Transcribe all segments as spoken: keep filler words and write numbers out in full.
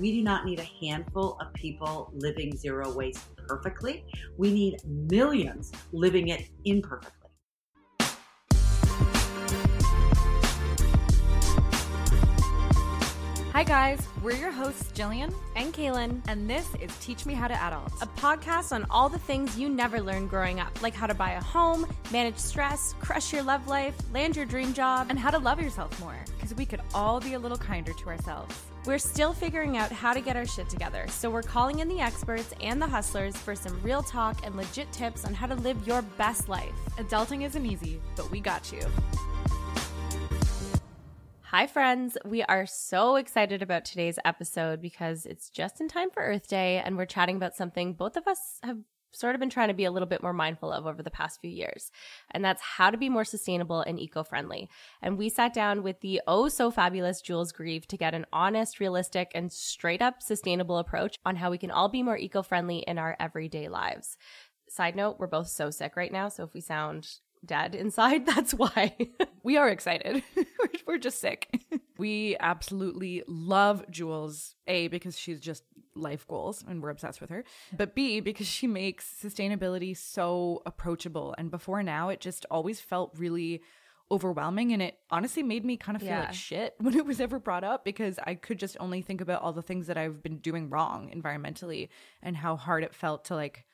We do not need a handful of people living zero waste perfectly. We need millions living it imperfectly. Hi guys, we're your hosts Jillian and Kaylin, and this is Teach Me How to Adult, a podcast on all the things you never learned growing up, like how to buy a home, manage stress, crush your love life, land your dream job, and how to love yourself more, because we could all be a little kinder to ourselves. We're still figuring out how to get our shit together, so we're calling in the experts and the hustlers for some real talk and legit tips on how to live your best life. Adulting isn't easy, but we got you. Hi friends, we are so excited about today's episode because it's just in time for Earth Day and we're chatting about something both of us have sort of been trying to be a little bit more mindful of over the past few years, and that's how to be more sustainable and eco-friendly. And we sat down with the oh so fabulous Jules Grieve to get an honest, realistic, and straight up sustainable approach on how we can all be more eco-friendly in our everyday lives. Side note, we're both so sick right now, so if we sound dead inside, that's why. We are excited. We're just sick. We absolutely love Jules, A, because she's just life goals and we're obsessed with her, but B, because she makes sustainability so approachable. And before now, it just always felt really overwhelming, and it honestly made me kind of feel yeah. like shit when it was ever brought up, because I could just only think about all the things that I've been doing wrong environmentally and how hard it felt to like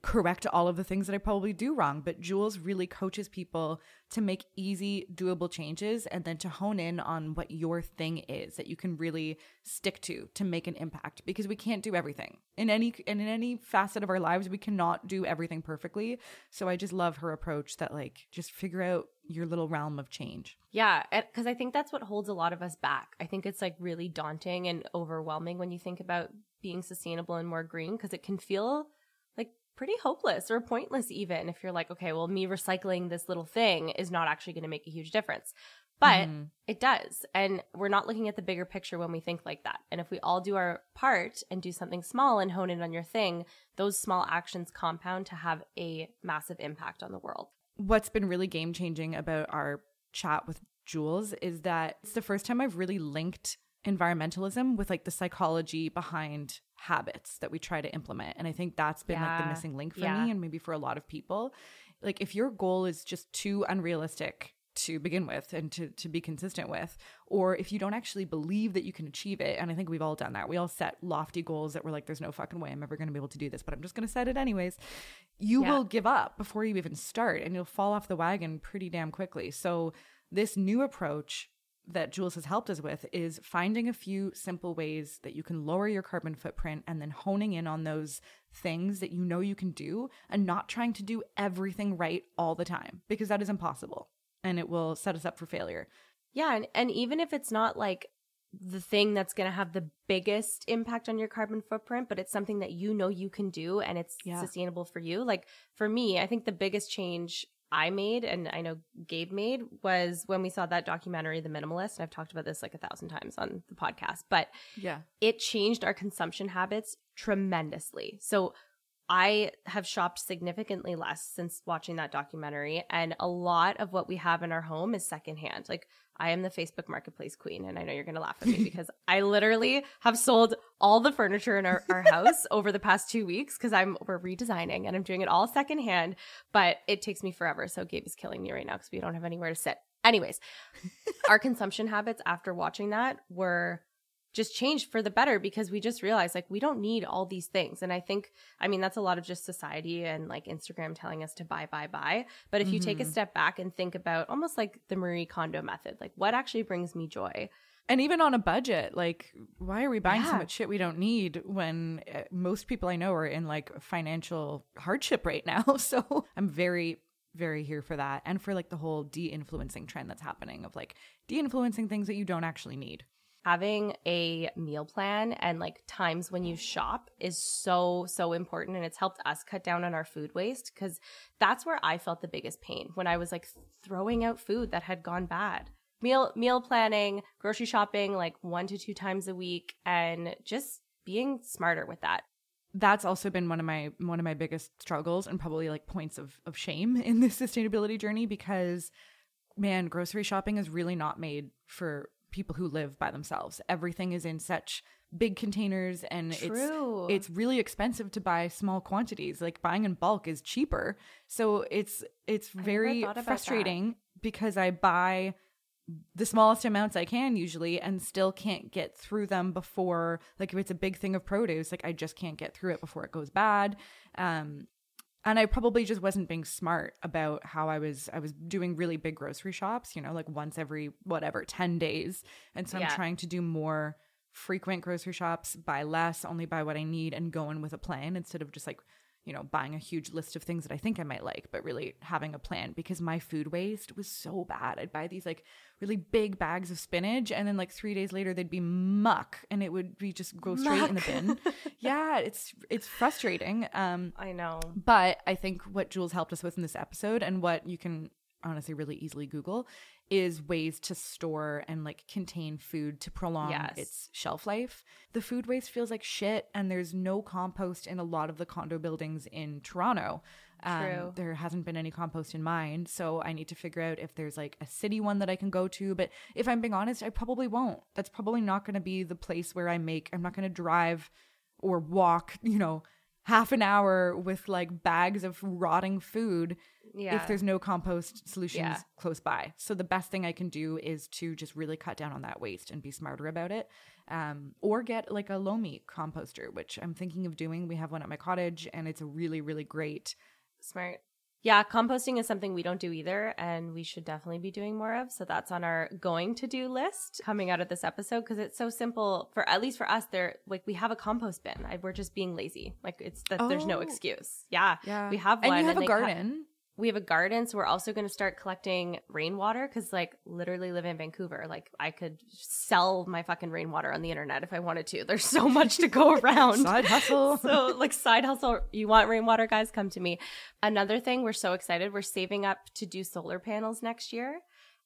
correct all of the things that I probably do wrong. But Jules really coaches people to make easy, doable changes and then to hone in on what your thing is that you can really stick to to make an impact, because we can't do everything in any in any facet of our lives. We cannot do everything perfectly. So I just love her approach that like just figure out your little realm of change. Yeah, because I think that's what holds a lot of us back. I think it's like really daunting and overwhelming when you think about being sustainable and more green, because it can feel pretty hopeless or pointless even if you're like, okay, well, me recycling this little thing is not actually going to make a huge difference. But mm-hmm. it does. And we're not looking at the bigger picture when we think like that. And if we all do our part and do something small and hone in on your thing, those small actions compound to have a massive impact on the world. What's been really game-changing about our chat with Jules is that it's the first time I've really linked environmentalism with like the psychology behind habits that we try to implement. And I think that's been yeah. like the missing link for yeah. me, and maybe for a lot of people. Like if your goal is just too unrealistic to begin with and to, to be consistent with, or if you don't actually believe that you can achieve it, and I think we've all done that. We all set lofty goals that we're like, there's no fucking way I'm ever going to be able to do this, but I'm just going to set it anyways. You yeah. will give up before you even start, and you'll fall off the wagon pretty damn quickly. So this new approach that Jules has helped us with is finding a few simple ways that you can lower your carbon footprint and then honing in on those things that you know you can do, and not trying to do everything right all the time, because that is impossible and it will set us up for failure. Yeah. And, and even if it's not like the thing that's going to have the biggest impact on your carbon footprint, but it's something that you know you can do and it's yeah. sustainable for you. Like for me, I think the biggest change I made, and I know Gabe made, was when we saw that documentary, The Minimalist, and I've talked about this like a thousand times on the podcast, but yeah, it changed our consumption habits tremendously. So I have shopped significantly less since watching that documentary, and a lot of what we have in our home is secondhand. Like I am the Facebook Marketplace queen, and I know you're going to laugh at me because I literally have sold all the furniture in our, our house over the past two weeks because I'm we're redesigning and I'm doing it all secondhand, but it takes me forever. So Gabe is killing me right now because we don't have anywhere to sit. Anyways, our consumption habits after watching that were just changed for the better, because we just realized like we don't need all these things. And I think, I mean, that's a lot of just society and like Instagram telling us to buy, buy, buy. But if mm-hmm. you take a step back and think about almost like the Marie Kondo method, like what actually brings me joy? And even on a budget, like why are we buying yeah. so much shit we don't need when most people I know are in like financial hardship right now? So I'm very very here for that. And for like the whole de-influencing trend that's happening of like de-influencing things that you don't actually need. Having a meal plan and like times when you shop is so, so important. And it's helped us cut down on our food waste, because that's where I felt the biggest pain when I was like throwing out food that had gone bad. Meal, meal planning, grocery shopping, like one to two times a week, and just being smarter with that. That's also been one of my one of my biggest struggles and probably like points of, of shame in this sustainability journey, because man, grocery shopping is really not made for people who live by themselves. Everything is in such big containers, and True. it's it's really expensive to buy small quantities. Like buying in bulk is cheaper. So it's it's very frustrating that. Because I buy the smallest amounts I can usually and still can't get through them before, like if it's a big thing of produce, like I just can't get through it before it goes bad. Um, and I probably just wasn't being smart about how I was, I was doing really big grocery shops, you know, like once every whatever, ten days. And so yeah. I'm trying to do more frequent grocery shops, buy less, only buy what I need and go in with a plan instead of just like, you know, buying a huge list of things that I think I might like, but really having a plan because my food waste was so bad. I'd buy these like really big bags of spinach and then like three days later they'd be muck and it would be just go straight muck. in the bin. Yeah, it's it's frustrating. Um, I know. But I think what Jules helped us with in this episode and what you can honestly really easily Google is ways to store and like contain food to prolong yes. its shelf life. The food waste feels like shit, and there's no compost in a lot of the condo buildings in Toronto. True. Um, there hasn't been any compost in mine, so I need to figure out if there's like a city one that I can go to. But if I'm being honest, I probably won't. That's probably not going to be the place where I make – I'm not going to drive or walk, you know, half an hour with like bags of rotting food yeah. if there's no compost solutions yeah. close by. So the best thing I can do is to just really cut down on that waste and be smarter about it. Um, or get like a Lomi composter, which I'm thinking of doing. We have one at my cottage and it's a really, really great. Smart. Yeah, composting is something we don't do either and we should definitely be doing more of. So that's on our going to do list coming out of this episode because it's so simple for at least for us. There, like we have a compost bin. I, we're just being lazy. Like it's that oh. there's no excuse. Yeah, yeah. We have one. And you have and a garden. Ca- we have a garden. So we're also going to start collecting rainwater because like literally live in Vancouver. Like I could sell my fucking rainwater on the internet if I wanted to. There's so much to go around. Side hustle. So like side hustle. You want rainwater, guys? Come to me. Another thing, we're so excited. We're saving up to do solar panels next year.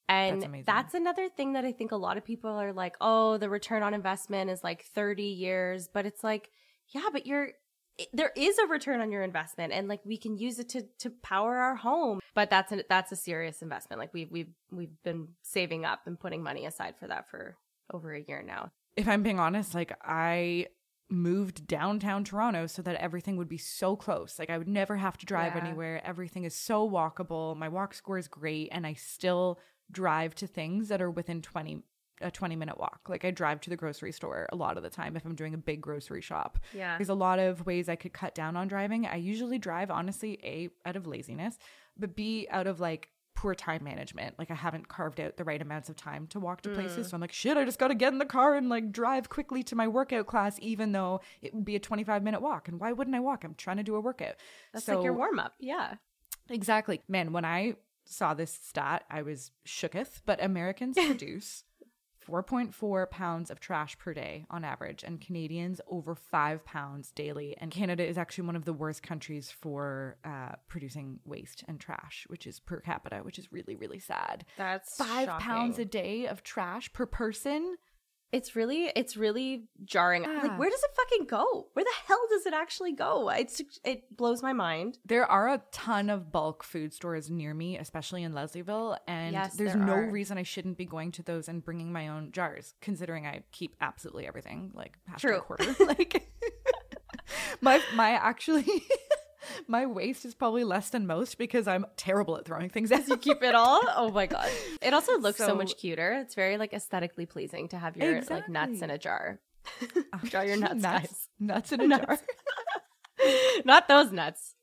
And that's, that's another thing that I think a lot of people are like, oh, the return on investment is like thirty years. But it's like, yeah, but you're it, there is a return on your investment and like we can use it to to power our home. But that's a, that's a serious investment. Like we've, we've, we've been saving up and putting money aside for that for over a year now. If I'm being honest, like I – moved downtown Toronto so that everything would be so close. Like I would never have to drive yeah. anywhere. Everything is so walkable. My walk score is great. And I still drive to things that are within twenty, a twenty minute walk. Like I drive to the grocery store a lot of the time if I'm doing a big grocery shop. Yeah. There's a lot of ways I could cut down on driving. I usually drive, honestly, A, out of laziness, but B, out of like poor time management. Like I haven't carved out the right amounts of time to walk to places. Mm. So I'm like, shit, I just got to get in the car and like drive quickly to my workout class, even though it would be a twenty-five minute walk. And why wouldn't I walk? I'm trying to do a workout. That's so, like your warm up. Yeah, exactly. Man, when I saw this stat, I was shooketh, but Americans produce four point four pounds of trash per day on average, and Canadians over five pounds daily. And Canada is actually one of the worst countries for uh, producing waste and trash, which is per capita, which is really, really sad. That's five shocking. Pounds a day of trash per person. It's really, it's really jarring. Yeah. Like, where does it fucking go? Where the hell does it actually go? It's, it blows my mind. There are a ton of bulk food stores near me, especially in Leslieville. And yes, there's there no are. reason I shouldn't be going to those and bringing my own jars, considering I keep absolutely everything, like half True. A quarter. Like, my, my actually... My waste is probably less than most because I'm terrible at throwing things as you keep it all. Oh my God. It also looks so, so much cuter. It's very like aesthetically pleasing to have your exactly. like nuts in a jar. Jar your nuts, nuts guys. Nuts in a nuts. jar. Not those nuts.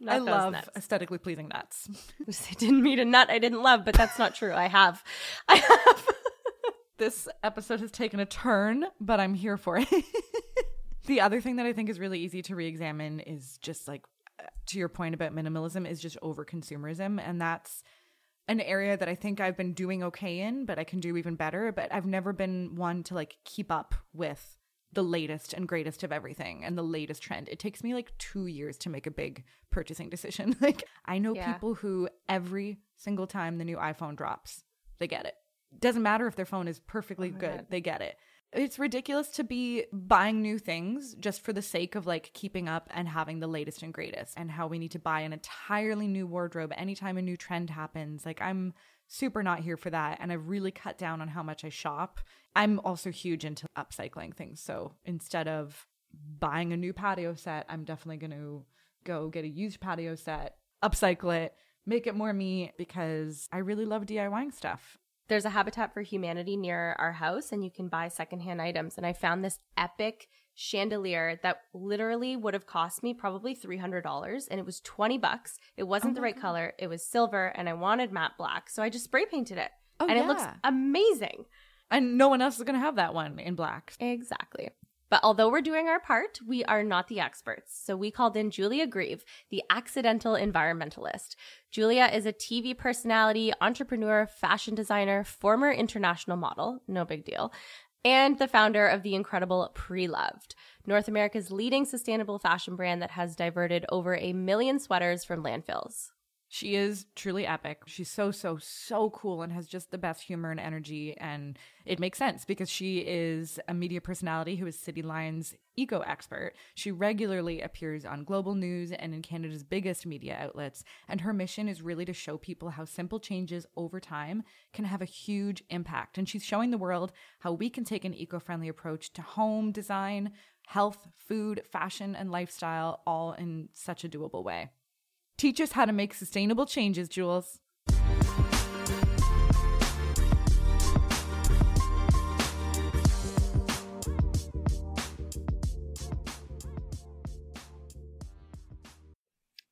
Not I those love nuts. Aesthetically pleasing nuts. I didn't mean a nut I didn't love, but that's not true. I have. I have. This episode has taken a turn, but I'm here for it. The other thing that I think is really easy to re-examine is just like, to your point about minimalism, is just over consumerism. And that's an area that I think I've been doing okay in, but I can do even better. But I've never been one to like keep up with the latest and greatest of everything and the latest trend. It takes me like two years to make a big purchasing decision. Like I know yeah. people who every single time the new iPhone drops, they get it. Doesn't matter if their phone is perfectly oh good. God. They get it. It's ridiculous to be buying new things just for the sake of like keeping up and having the latest and greatest, and how we need to buy an entirely new wardrobe anytime a new trend happens. Like I'm super not here for that. And I've really cut down on how much I shop. I'm also huge into upcycling things. So instead of buying a new patio set, I'm definitely going to go get a used patio set, upcycle it, make it more me, because I really love DIYing stuff. There's a Habitat for Humanity near our house, and you can buy secondhand items. And I found this epic chandelier that literally would have cost me probably three hundred dollars, and it was twenty bucks. It wasn't oh the right God. color. It was silver, and I wanted matte black, so I just spray painted it. Oh, and yeah. It looks amazing. And no one else is going to have that one in black. Exactly. But although we're doing our part, we are not the experts. So we called in Julia Grieve, the accidental environmentalist. Julia is a T V personality, entrepreneur, fashion designer, former international model, no big deal, and the founder of the incredible Preloved, North America's leading sustainable fashion brand that has diverted over a million sweaters from landfills. She is truly epic. She's so, so, so cool and has just the best humor and energy. And it makes sense because she is a media personality who is CityLine's eco expert. She regularly appears on Global News and in Canada's biggest media outlets. And her mission is really to show people how simple changes over time can have a huge impact. And she's showing the world how we can take an eco-friendly approach to home design, health, food, fashion, and lifestyle, all in such a doable way. Teach us how to make sustainable changes, Jules.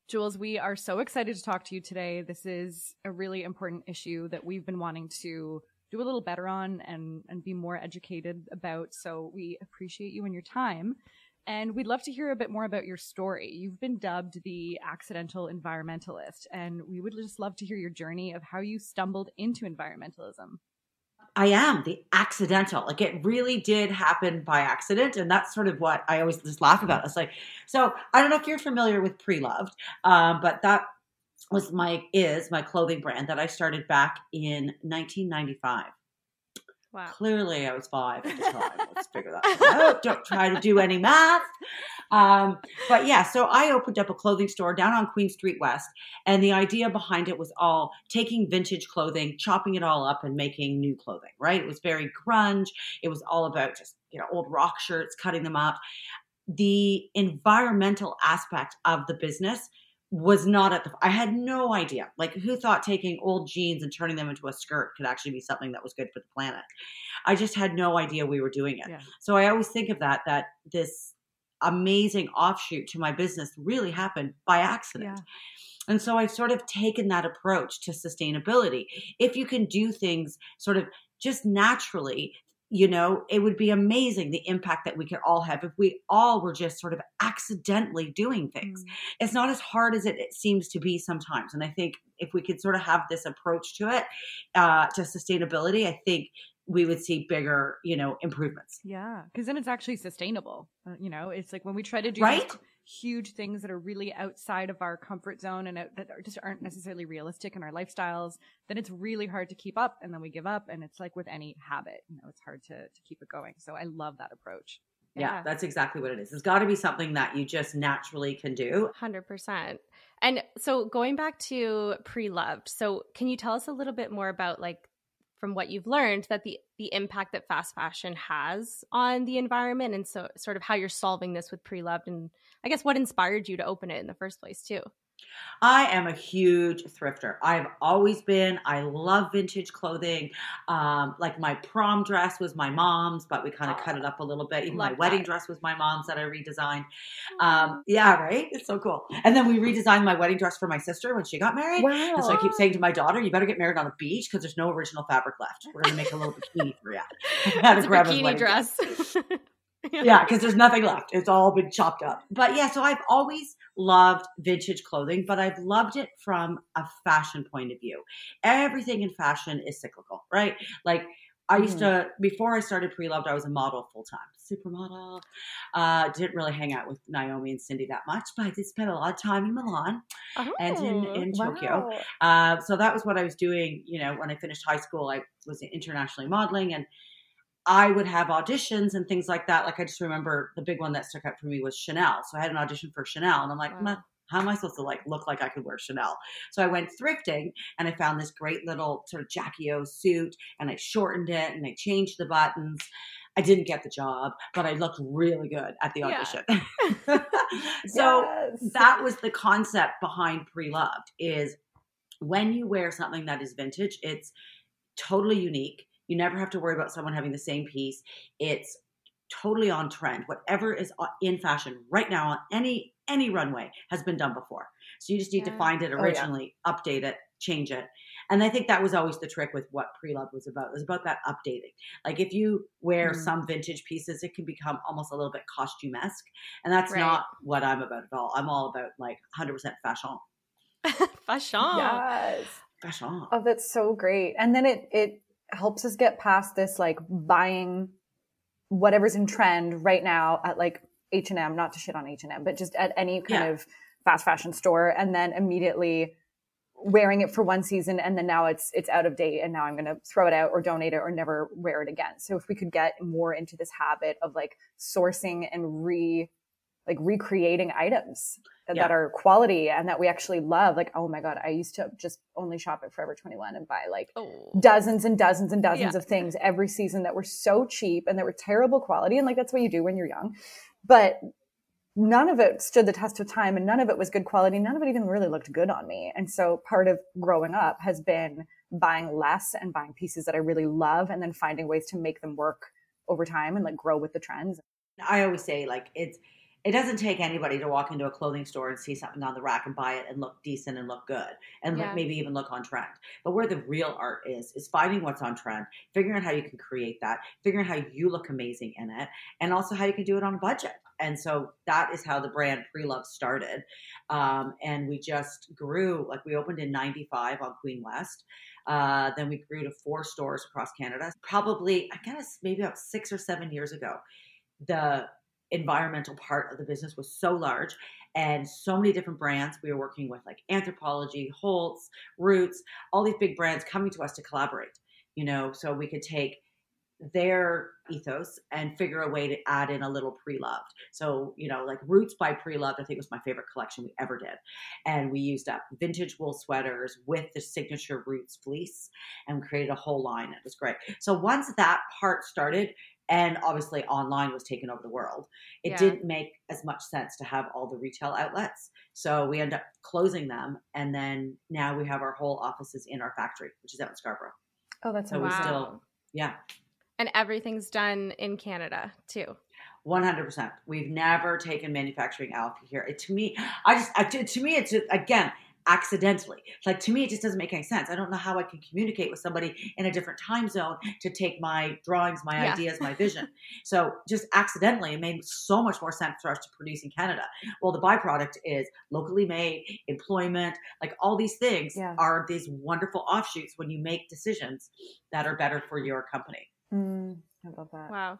Jules, we are so excited to talk to you today. This is a really important issue that we've been wanting to do a little better on and, and be more educated about. So we appreciate you and your time. And we'd love to hear a bit more about your story. You've been dubbed the accidental environmentalist, and we would just love to hear your journey of how you stumbled into environmentalism. I am the accidental. Like, it really did happen by accident. And that's sort of what I always just laugh about. It's like, so I don't know if you're familiar with Preloved, um, but that was my, is my clothing brand that I started back in nineteen ninety-five. Wow. Clearly, I was five at the time. Let's figure that out. Don't try to do any math. Um, but yeah, so I opened up a clothing store down on Queen Street West. And the idea behind it was all taking vintage clothing, chopping it all up and making new clothing, right? It was very grunge. It was all about just, you know, old rock shirts, cutting them up. The environmental aspect of the business was not at the, I had no idea. Like, who thought taking old jeans and turning them into a skirt could actually be something that was good for the planet? I just had no idea we were doing it. Yeah. So I always think of that, that this amazing offshoot to my business really happened by accident. Yeah. And so I've sort of taken that approach to sustainability. If you can do things sort of just naturally, you know, it would be amazing the impact that we could all have if we all were just sort of accidentally doing things. Mm. It's not as hard as it, it seems to be sometimes. And I think if we could sort of have this approach to it, uh, to sustainability, I think we would see bigger, you know, improvements. Yeah. Because then it's actually sustainable. Uh, you know, it's like when we try to do right? huge things that are really outside of our comfort zone and out, that just aren't necessarily realistic in our lifestyles, then it's really hard to keep up, and then we give up. And it's like with any habit, you know, it's hard to, to keep it going. So I love that approach. Yeah, yeah, that's exactly what it is. It's got to be something that you just naturally can do. one hundred percent. And so going back to Preloved, so can you tell us a little bit more about, like, from what you've learned, that the, the impact that fast fashion has on the environment, and so sort of how you're solving this with Preloved, and I guess what inspired you to open it in the first place too? I am a huge thrifter. I've always been. I love vintage clothing. Um, like my prom dress was my mom's, but we kind of oh, cut it up a little bit. Even my wedding that. dress was my mom's that I redesigned. Um, yeah, right? It's so cool. And then we redesigned my wedding dress for my sister when she got married. Wow. And so I keep saying to my daughter, you better get married on a beach because there's no original fabric left. We're going to make a little bikini for you. It's a bikini dress. dress. Yeah, because there's nothing left. It's all been chopped up. But yeah, so I've always loved vintage clothing, but I've loved it from a fashion point of view. Everything in fashion is cyclical, right? Like I used to, before I started Preloved, I was a model full time, supermodel. Uh, didn't really hang out with Naomi and Cindy that much, but I did spend a lot of time in Milan oh, and in, in Tokyo. Wow. Uh, so that was what I was doing. You know, when I finished high school, I was internationally modeling, and I would have auditions and things like that. Like, I just remember the big one that stuck out for me was Chanel. So I had an audition for Chanel, and I'm like, wow. how am I supposed to like look like I could wear Chanel? So I went thrifting and I found this great little sort of Jackie O suit, and I shortened it and I changed the buttons. I didn't get the job, but I looked really good at the audition. Yeah. So yes. That was the concept behind Preloved, is when you wear something that is vintage, it's totally unique. You never have to worry about someone having the same piece. It's totally on trend. Whatever is in fashion right now on any any runway has been done before. So you just need yeah. to find it originally, oh, yeah. update it, change it. And I think that was always the trick with what Preloved was about. It was about that updating. Like if you wear mm. some vintage pieces, it can become almost a little bit costume-esque. And that's right. not what I'm about at all. I'm all about like one hundred percent fashion. Fashion. Yes. Fashion. Oh, that's so great. And then it it helps us get past this like buying whatever's in trend right now at like H and M, not to shit on H and M, but just at any kind yeah. of fast fashion store, and then immediately wearing it for one season and then now it's it's out of date and now I'm going to throw it out or donate it or never wear it again. So if we could get more into this habit of like sourcing and re like recreating items that, yeah. that are quality and that we actually love, like, oh my God, I used to just only shop at Forever twenty-one and buy like oh. dozens and dozens and dozens yeah. of things every season that were so cheap and that were terrible quality. And like, that's what you do when you're young, but none of it stood the test of time and none of it was good quality. None of it even really looked good on me. And so part of growing up has been buying less and buying pieces that I really love and then finding ways to make them work over time and like grow with the trends. I always say like it's, it doesn't take anybody to walk into a clothing store and see something on the rack and buy it and look decent and look good and yeah. look, maybe even look on trend. But where the real art is, is finding what's on trend, figuring out how you can create that, figuring out how you look amazing in it, and also how you can do it on a budget. And so that is how the brand Preloved started. Um, and we just grew, like we opened in ninety-five on Queen West. Uh, then we grew to four stores across Canada. Probably, I guess, maybe about six or seven years ago, the environmental part of the business was so large and so many different brands. We were working with like Anthropologie, Holtz, Roots, all these big brands coming to us to collaborate, you know, so we could take their ethos and figure a way to add in a little Preloved. So, you know, like Roots by Preloved, I think was my favorite collection we ever did. And we used up vintage wool sweaters with the signature Roots fleece and created a whole line. It was great. So once that part started, and obviously online was taking over the world, it yeah. didn't make as much sense to have all the retail outlets. So we ended up closing them. And then now we have our whole offices in our factory, which is out in Scarborough. Oh, that's so wow. we still, yeah. And everything's done in Canada too. one hundred percent. We've never taken manufacturing out here. It, to me, I just, I, to, to me, it's just, again, accidentally. Like to me, it just doesn't make any sense. I don't know how I can communicate with somebody in a different time zone to take my drawings, my yeah. ideas, my vision. So just accidentally, it made so much more sense for us to produce in Canada. Well, the byproduct is locally made, employment, like all these things yeah. are these wonderful offshoots when you make decisions that are better for your company. Mm, I love that. Wow.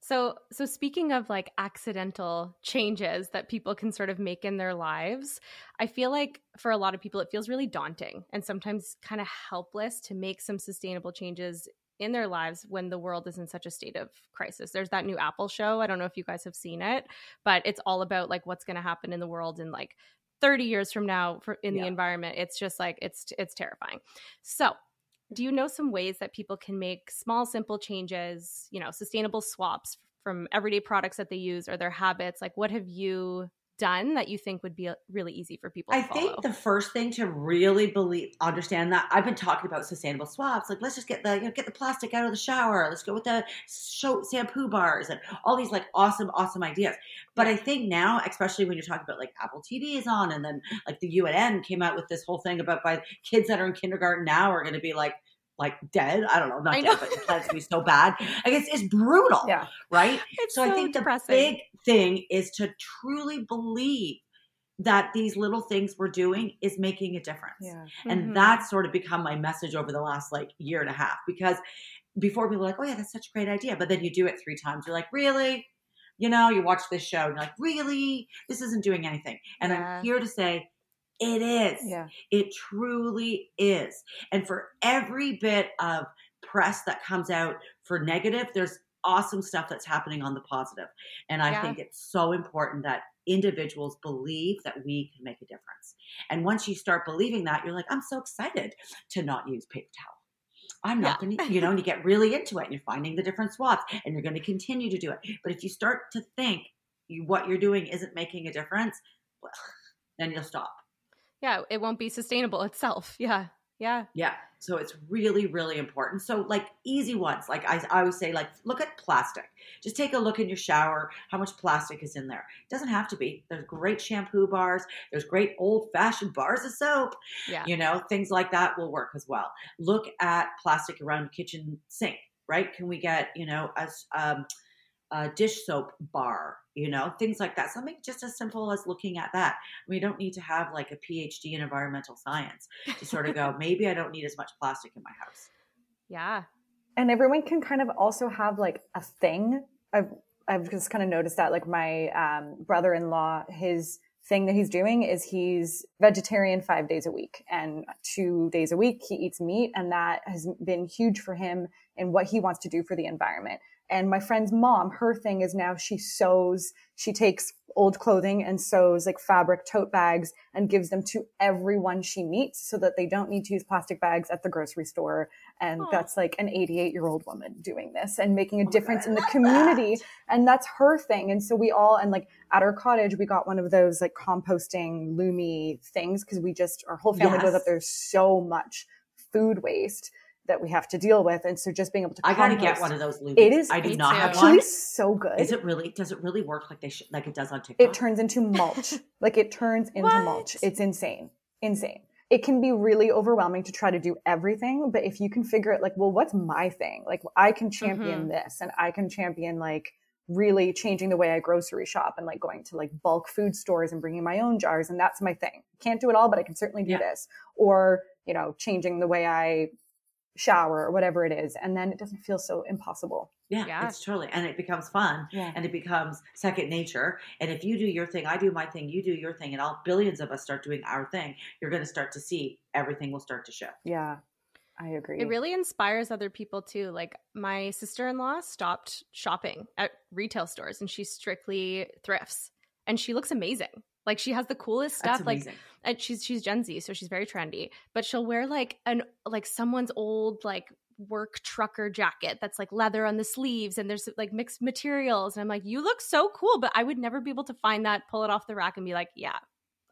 So, so speaking of like accidental changes that people can sort of make in their lives, I feel like for a lot of people, it feels really daunting and sometimes kind of helpless to make some sustainable changes in their lives when the world is in such a state of crisis. There's that new Apple show. I don't know if you guys have seen it, but it's all about like what's going to happen in the world in like thirty years from now for, in yeah. the environment. It's just like, it's, it's terrifying. So do you know some ways that people can make small, simple changes, you know, sustainable swaps from everyday products that they use or their habits? Like what have you done that you think would be really easy for people to I follow? Think the first thing to really believe, understand that I've been talking about sustainable swaps. Like let's just get the, you know, get the plastic out of the shower. Let's go with the shampoo bars and all these like awesome, awesome ideas. But I think now, especially when you're talking about like Apple T V is on and then like the U N came out with this whole thing about by kids that are in kindergarten now are going to be like, like dead. I don't know. Not I dead, know. But the planet's going to be so bad. I guess it's brutal. Yeah. Right. It's so, so I think depressing. The big thing is to truly believe that these little things we're doing is making a difference. Yeah. And mm-hmm. that's sort of become my message over the last like year and a half, because before people were like, oh yeah, that's such a great idea. But then you do it three times. You're like, really? You know, you watch this show and you're like, really? This isn't doing anything. And yeah. I'm here to say, it is. Yeah. It truly is. And for every bit of press that comes out for negative, there's awesome stuff that's happening on the positive. And I yeah. think it's so important that individuals believe that we can make a difference. And once you start believing that, you're like, I'm so excited to not use paper towel. I'm not yeah. going to, you know, and you get really into it and you're finding the different swaths and you're going to continue to do it. But if you start to think you, what you're doing isn't making a difference, well, then you'll stop. Yeah. It won't be sustainable itself. Yeah. Yeah. Yeah. So it's really, really important. So like easy ones, like I, I always say, like, look at plastic. Just take a look in your shower, how much plastic is in there. It doesn't have to be. There's great shampoo bars. There's great old fashioned bars of soap. Yeah. You know, things like that will work as well. Look at plastic around the kitchen sink, right? Can we get, you know, a, um, a dish soap bar, you know, things like that. Something just as simple as looking at that. We don't need to have like a P H D in environmental science to sort of go, maybe I don't need as much plastic in my house. Yeah. And everyone can kind of also have like a thing. I've, I've just kind of noticed that like my um, brother-in-law, his thing that he's doing is he's vegetarian five days a week, and two days a week he eats meat. And that has been huge for him in what he wants to do for the environment. And my friend's mom, her thing is now she sews, she takes old clothing and sews like fabric tote bags and gives them to everyone she meets so that they don't need to use plastic bags at the grocery store. And aww. That's like an eighty-eight year old woman doing this and making a oh difference God, in the community. That. And that's her thing. And so we all, and like at our cottage, we got one of those like composting Lomi things. Cause we just, our whole family yes. goes up. There's so much food waste that we have to deal with. And so just being able to compost. I got to get one of those Loomis. It is I do not too. Have one. Actually so good. Is it really, does it really work like they should, like it does on TikTok? It turns into mulch. Like it turns into what? mulch. It's insane. Insane. It can be really overwhelming to try to do everything, but if you can figure it like, well, what's my thing? Like I can champion mm-hmm. this, and I can champion like really changing the way I grocery shop and like going to like bulk food stores and bringing my own jars. And that's my thing. Can't do it all, but I can certainly do yeah. this. Or, you know, changing the way I shower or whatever it is, and then it doesn't feel so impossible. Yeah, yeah. It's totally, and it becomes fun yeah. and it becomes second nature. And if you do your thing, I do my thing, you do your thing, and all billions of us start doing our thing, you're going to start to see everything will start to shift. Yeah, I agree. It really inspires other people too. Like my sister-in-law stopped shopping at retail stores and she strictly thrifts, and she looks amazing. Like she has the coolest stuff. Like, and she's she's Gen Z, so she's very trendy. But she'll wear like an like someone's old like work trucker jacket that's like leather on the sleeves, and there's like mixed materials. And I'm like, you look so cool, but I would never be able to find that, pull it off the rack, and be like, yeah,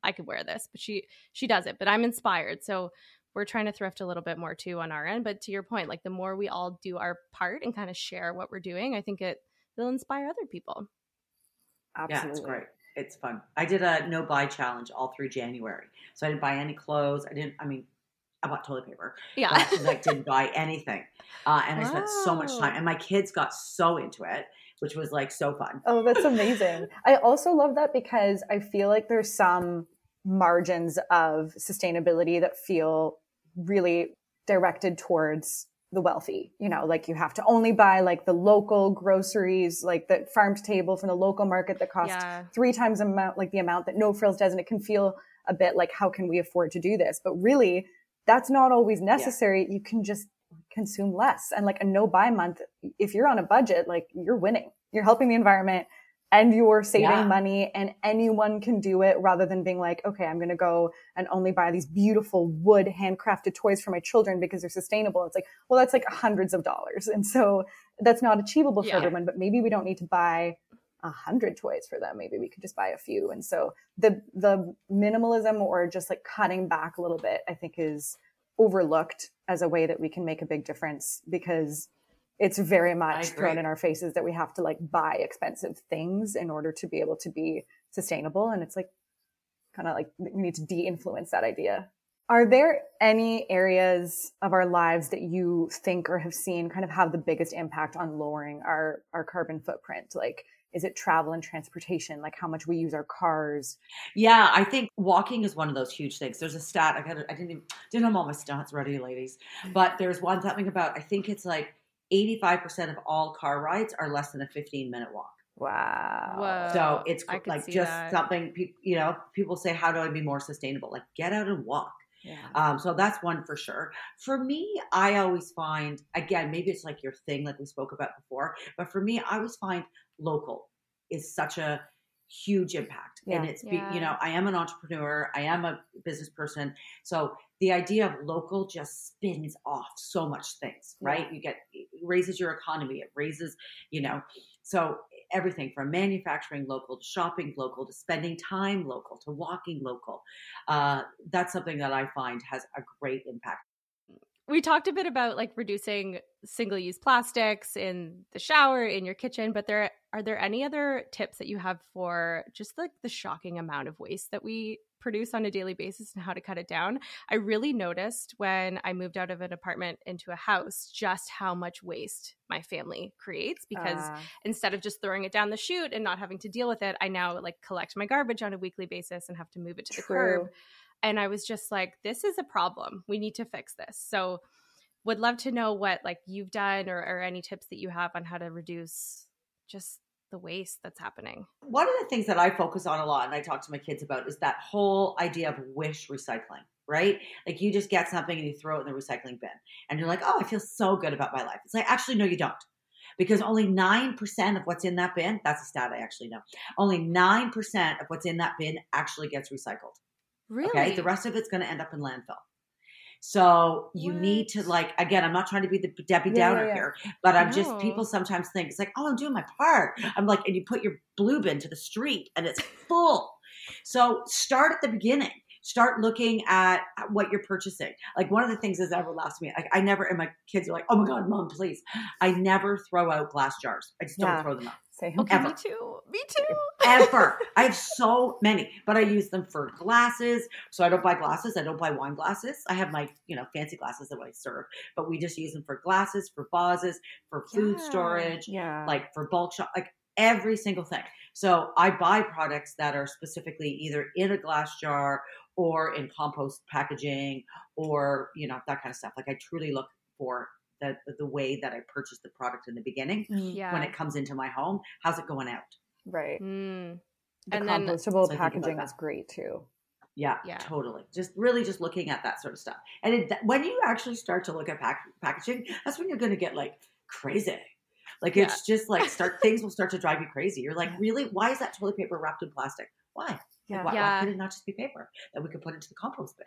I could wear this. But she she does it. But I'm inspired, so we're trying to thrift a little bit more too on our end. But to your point, like the more we all do our part and kind of share what we're doing, I think it will inspire other people. Absolutely. Yeah, it's great. It's fun. I did a no buy challenge all through January. So I didn't buy any clothes. I didn't, I mean, I bought toilet paper. Yeah. I like, didn't buy anything. Uh, and wow. I spent so much time. And my kids got so into it, which was like so fun. Oh, that's amazing. I also love that because I feel like there's some margins of sustainability that feel really directed towards the wealthy, you know, like you have to only buy like the local groceries, like the farm to table from the local market that costs yeah. three times amount, like the amount that No Frills does. And it can feel a bit like, how can we afford to do this? But really, that's not always necessary. Yeah. You can just consume less. And like a no buy month, if you're on a budget, like you're winning, you're helping the environment, and you're saving yeah. money, and anyone can do it, rather than being like, okay, I'm going to go and only buy these beautiful wood handcrafted toys for my children because they're sustainable. It's like, well, that's like hundreds of dollars. And so that's not achievable for yeah. everyone, but maybe we don't need to buy a hundred toys for them. Maybe we could just buy a few. And so the, the minimalism, or just like cutting back a little bit, I think is overlooked as a way that we can make a big difference, because it's very much thrown in our faces that we have to like buy expensive things in order to be able to be sustainable. And it's like kind of like we need to de-influence that idea. Are there any areas of our lives that you think or have seen kind of have the biggest impact on lowering our, our carbon footprint? Like, is it travel and transportation? Like how much we use our cars? Yeah, I think walking is one of those huge things. There's a stat. I, got to, I didn't even, didn't have all my stats ready, ladies. But there's one something about, I think it's like, eighty-five percent of all car rides are less than a fifteen minute walk. Wow. Whoa. So it's like just that. something, you know, people say, how do I be more sustainable? Like get out and walk. Yeah. Um, so that's one for sure. For me, I always find, again, maybe it's like your thing, like we spoke about before, but for me, I always find local is such a huge impact. Yeah. And it's, yeah. you know, I am an entrepreneur, I am a business person. So the idea of local just spins off so much things, right? Yeah. You get, it raises your economy, it raises, you know, so everything from manufacturing local to shopping local to spending time local to walking local. Uh, that's something that I find has a great impact. We talked a bit about like reducing single-use plastics in the shower, in your kitchen, but there are there any other tips that you have for just like the shocking amount of waste that we produce on a daily basis and how to cut it down? I really noticed when I moved out of an apartment into a house just how much waste my family creates, because uh. instead of just throwing it down the chute and not having to deal with it, I now like collect my garbage on a weekly basis and have to move it to True. the curb. And I was just like, this is a problem. We need to fix this. So would love to know what like you've done or, or any tips that you have on how to reduce just the waste that's happening. One of the things that I focus on a lot and I talk to my kids about is that whole idea of wish recycling, right? Like you just get something and you throw it in the recycling bin and you're like, oh, I feel so good about my life. It's like, actually, no, you don't. Because only nine percent of what's in that bin, that's a stat I actually know, only nine percent of what's in that bin actually gets recycled. Really? Okay, the rest of it's going to end up in landfill. So you what? need to like, again, I'm not trying to be the Debbie yeah, Downer yeah, yeah. here, but I'm no. just, people sometimes think it's like, oh, I'm doing my part. I'm like, and you put your blue bin to the street and it's full. So start at the beginning. Start looking at what you're purchasing. Like one of the things is that ever laughs at me. I, I never, and my kids are like, oh my God, Mom, please. I never throw out glass jars. I just yeah. don't throw them out. Same. Okay, Ever. me too. Me too. Ever. I have so many, but I use them for glasses. So I don't buy glasses. I don't buy wine glasses. I have my, you know, fancy glasses that I serve, but we just use them for glasses, for vases, for food yeah. storage, yeah. like for bulk shop, like every single thing. So I buy products that are specifically either in a glass jar or in compost packaging or, you know, that kind of stuff. Like I truly look for The, the way that I purchased the product in the beginning yeah. when it comes into my home. How's it going out? Right. Mm. The and compostable then, packaging is great too. Yeah, yeah, totally. Just really just looking at that sort of stuff. And it, when you actually start to look at pack, packaging, that's when you're going to get like crazy. Like yeah. it's just like start things will start to drive you crazy. You're like, really? Why is that toilet paper wrapped in plastic? Why? Yeah. Like, why, yeah. why could it not just be paper that we could put into the compost bin?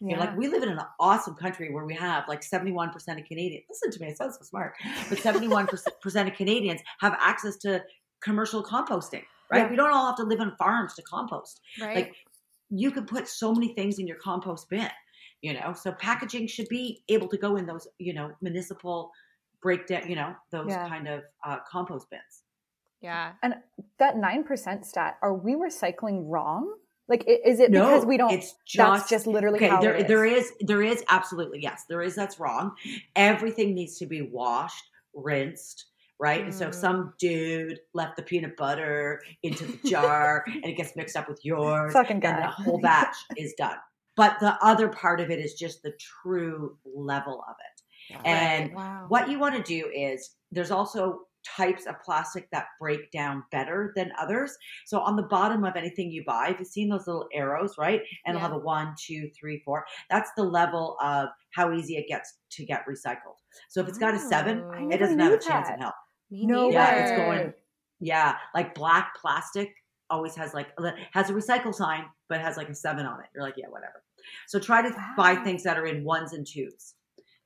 Yeah. You're like, we live in an awesome country where we have like seventy-one percent of Canadians. Listen to me, it sounds so smart. But seventy-one percent of Canadians have access to commercial composting, right? Yeah. We don't all have to live on farms to compost. Right. Like you can put so many things in your compost bin, you know? So packaging should be able to go in those, you know, municipal breakdown, you know, those yeah. kind of uh, compost bins. Yeah. And that nine percent stat, are we recycling wrong? Like, is it no, because we don't, it's just, that's just literally okay, how there, it is. There is, there is absolutely, yes, there is, that's wrong. Everything needs to be washed, rinsed, right? Mm. And so if some dude left the peanut butter into the jar and it gets mixed up with yours, fucking God. And the whole batch is done. But the other part of it is just the true level of it. Right. And wow. what you want to do is there's also types of plastic that break down better than others. So on the bottom of anything you buy, if you've seen those little arrows, right? And yeah. it'll have a one, two, three, four. That's the level of how easy it gets to get recycled. So if it's got a seven, oh, it doesn't have a chance that. in hell. Me no neither. Yeah, it's going, yeah. Like black plastic always has like, has a recycle sign, but has like a seven on it. You're like, yeah, whatever. So try to wow. buy things that are in ones and twos.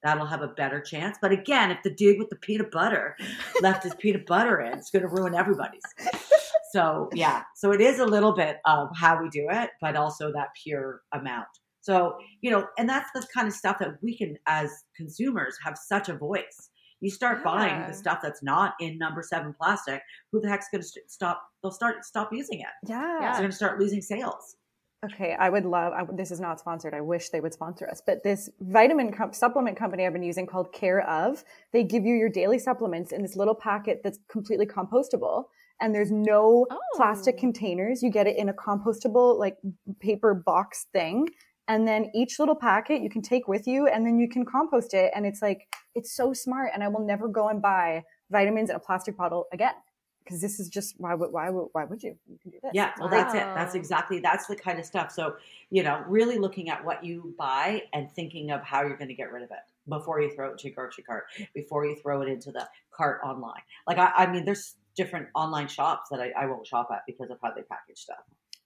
That'll have a better chance. But again, if the dude with the peanut butter left his peanut butter in, it's going to ruin everybody's. So yeah. So it is a little bit of how we do it, but also that pure amount. So, you know, and that's the kind of stuff that we can, as consumers, have such a voice. You start yeah. buying the stuff that's not in number seven plastic. Who the heck's going to st- stop? They'll start, stop using it. Yeah. yeah. So they're going to start losing sales. Okay, I would love, I, this is not sponsored. I wish they would sponsor us, but this vitamin com- supplement company I've been using called Care Of, they give you your daily supplements in this little packet that's completely compostable and there's no oh. plastic containers. You get it in a compostable like paper box thing. And then each little packet you can take with you and then you can compost it. And it's like, it's so smart. And I will never go and buy vitamins in a plastic bottle again. because this is just why would why would why would you? You can do this. Yeah, well, wow. That's it. That's exactly that's the kind of stuff. So, you know, really looking at what you buy and thinking of how you're going to get rid of it before you throw it to your grocery cart, before you throw it into the cart online. Like I, I mean, there's different online shops that I, I won't shop at because of how they package stuff.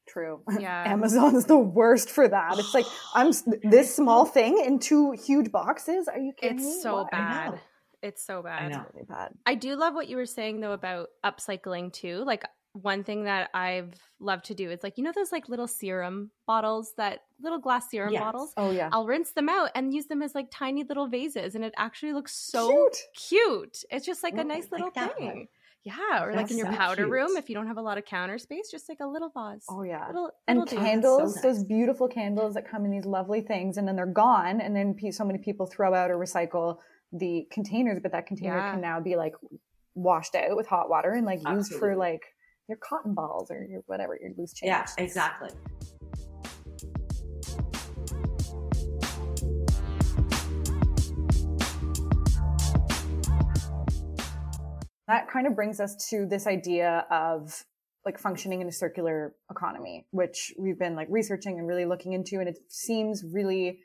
True. Yeah. Amazon's the worst for that. It's like, I'm this small thing in two huge boxes. Are you kidding it's me? So what? Bad. It's so bad. I know. It's really bad. I do love what you were saying though about upcycling too. Like one thing that I've loved to do is like, you know, those like little serum bottles, that little glass serum yes. bottles. Oh yeah. I'll rinse them out and use them as like tiny little vases. And it actually looks so cute. cute. It's just like oh, a nice I little like thing. Yeah, or that's like in your so powder cute. room if you don't have a lot of counter space, just like a little vase. Oh yeah, little, and little candles, so nice. Those beautiful candles that come in these lovely things, and then they're gone, and then so many people throw out or recycle the containers, but that container yeah. can now be like washed out with hot water and like Absolutely. used for like your cotton balls or your whatever, your loose change. Yeah, exactly. That kind of brings us to this idea of like functioning in a circular economy, which we've been like researching and really looking into. And it seems really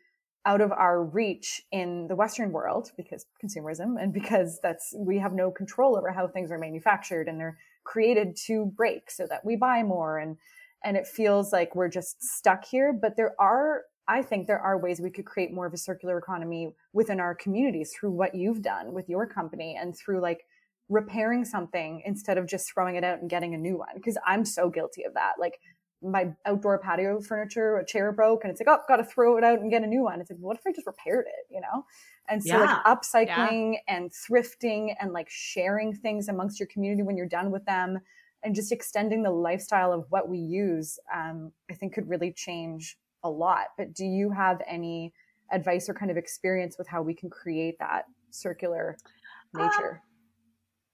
out of our reach in the Western world because consumerism and because that's, we have no control over how things are manufactured and they're created to break so that we buy more. And, and it feels like we're just stuck here, but there are I think there are ways we could create more of a circular economy within our communities through what you've done with your company and through like repairing something instead of just throwing it out and getting a new one. Because I'm so guilty of that. Like my outdoor patio furniture, a chair broke and it's like, oh, got to throw it out and get a new one. It's like, what if I just repaired it, you know? And so yeah. like upcycling yeah. and thrifting and like sharing things amongst your community when you're done with them and just extending the lifestyle of what we use, um, I think could really change a lot. But do you have any advice or kind of experience with how we can create that circular nature? Uh-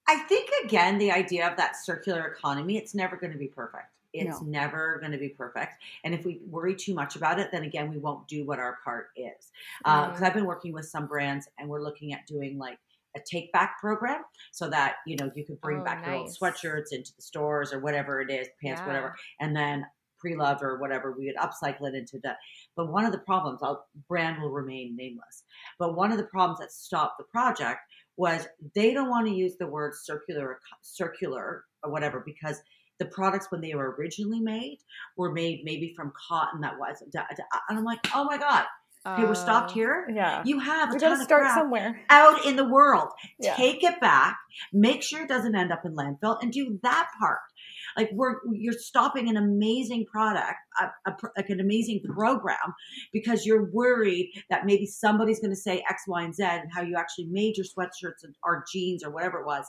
I think, again, the idea of that circular economy, it's never going to be perfect. It's no. never going to be perfect. And if we worry too much about it, then again, we won't do what our part is. Because mm-hmm. um, I've been working with some brands and we're looking at doing like a take back program so that, you know, you could bring oh, back nice. your old sweatshirts into the stores or whatever it is, pants, yeah. whatever. And then Preloved or whatever, we would upcycle it into that. But one of the problems, I'll, brand will remain nameless. But one of the problems that stopped the project was they don't want to use the word circular, circular or whatever, because the products when they were originally made were made maybe from cotton that wasn't. And I'm like, oh my God, uh, they were stopped here. Yeah, you have a ton of crap somewhere out in the world. Yeah. Take it back, make sure it doesn't end up in landfill, and do that part. Like we're you're stopping an amazing product, a, a, like an amazing program, because you're worried that maybe somebody's going to say X, Y, and Z and how you actually made your sweatshirts or jeans or whatever it was.